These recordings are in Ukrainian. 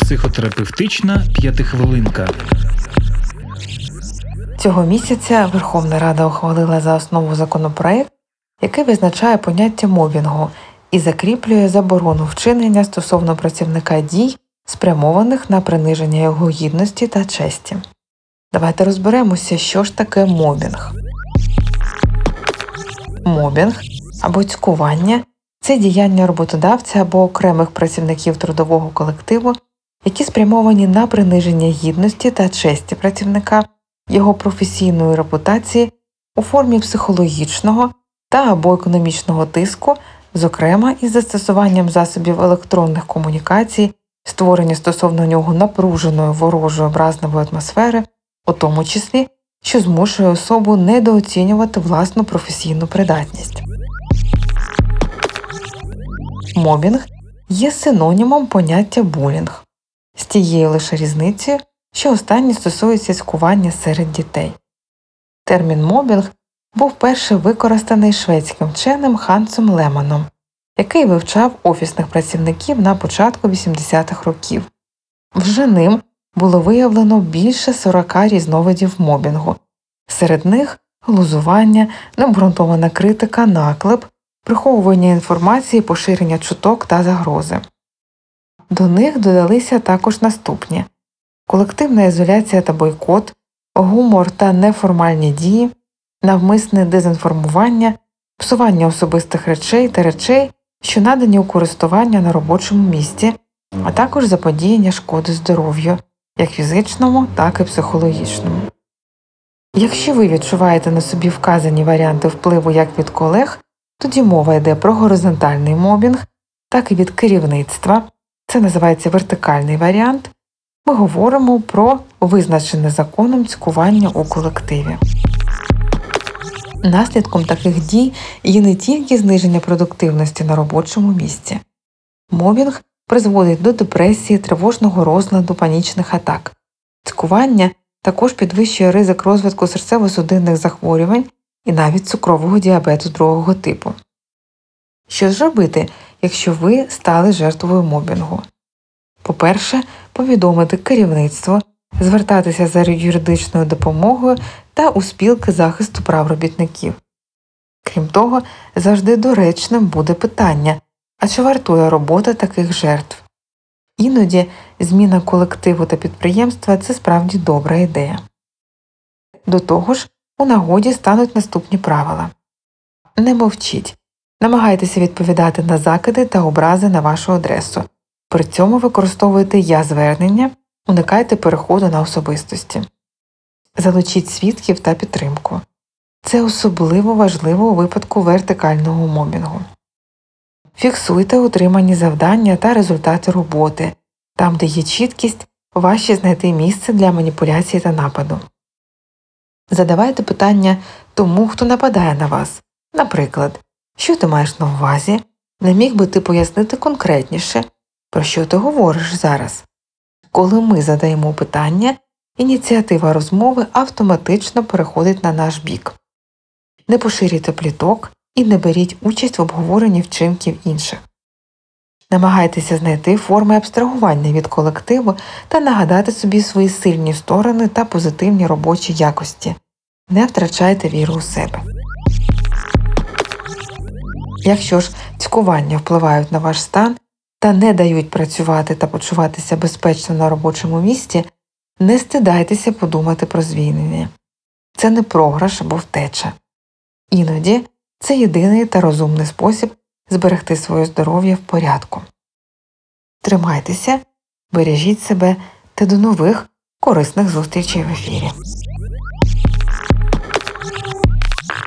Психотерапевтична п'ятихвилинка. Цього місяця Верховна Рада ухвалила за основу законопроект, який визначає поняття мобінгу і закріплює заборону вчинення стосовно працівника дій, спрямованих на приниження його гідності та честі. Давайте розберемося, що ж таке мобінг. Мобінг або цькування – це діяння роботодавця або окремих працівників трудового колективу, які спрямовані на приниження гідності та честі працівника, його професійної репутації у формі психологічного та або економічного тиску, зокрема із застосуванням засобів електронних комунікацій, створення стосовно нього напруженої ворожої образливої атмосфери, у тому числі, що змушує особу недооцінювати власну професійну придатність. Мобінг є синонімом поняття булінг, з тією лише різницею, що останнє стосується цькування серед дітей. Термін «мобінг» був перше використаний шведським вченим Хансом Леманом, який вивчав офісних працівників на початку 80-х років. Вже ним було виявлено більше 40 різновидів мобінгу. Серед них – глузування, необґрунтована критика, наклеп, приховування інформації, поширення чуток та загрози. До них додалися також наступні – колективна ізоляція та бойкот, гумор та неформальні дії, навмисне дезінформування, псування особистих речей та речей, що надані у користування на робочому місці, а також заподіяння шкоди здоров'ю, як фізичному, так і психологічному. Якщо ви відчуваєте на собі вказані варіанти впливу як від колег, тоді мова йде про горизонтальний мобінг, так і від керівництва, це називається вертикальний варіант, ми говоримо про визначене законом цькування у колективі. Наслідком таких дій є не тільки зниження продуктивності на робочому місці. Мобінг призводить до депресії, тривожного розладу, панічних атак. Цькування також підвищує ризик розвитку серцево-судинних захворювань і навіть цукрового діабету другого типу. Що ж робити, якщо ви стали жертвою мобінгу? По-перше, повідомити керівництво, звертатися за юридичною допомогою та у спілки захисту прав робітників. Крім того, завжди доречним буде питання, а чи вартує робота таких жертв? Іноді зміна колективу та підприємства – це справді добра ідея. До того ж, у нагоді стануть наступні правила. Не мовчіть. Намагайтеся відповідати на закиди та образи на вашу адресу. При цьому використовуйте я-звернення, уникайте переходу на особистості. Залучіть свідків та підтримку. Це особливо важливо у випадку вертикального мобінгу. Фіксуйте отримані завдання та результати роботи. Там, де є чіткість, важче знайти місце для маніпуляції та нападу. Задавайте питання тому, хто нападає на вас. Наприклад, що ти маєш на увазі? Не міг би ти пояснити конкретніше, про що ти говориш зараз? Коли ми задаємо питання, ініціатива розмови автоматично переходить на наш бік. Не поширюйте пліток і не беріть участь в обговоренні вчинків інших. Намагайтеся знайти форми абстрагування від колективу та нагадати собі свої сильні сторони та позитивні робочі якості. Не втрачайте віру у себе. Якщо ж цькування впливають на ваш стан та не дають працювати та почуватися безпечно на робочому місці, не стидайтеся подумати про звільнення. Це не програш або втеча. Іноді це єдиний та розумний спосіб зберегти своє здоров'я в порядку. Тримайтеся, бережіть себе та до нових корисних зустрічей в ефірі.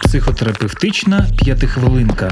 Психотерапевтична п'ятихвилинка.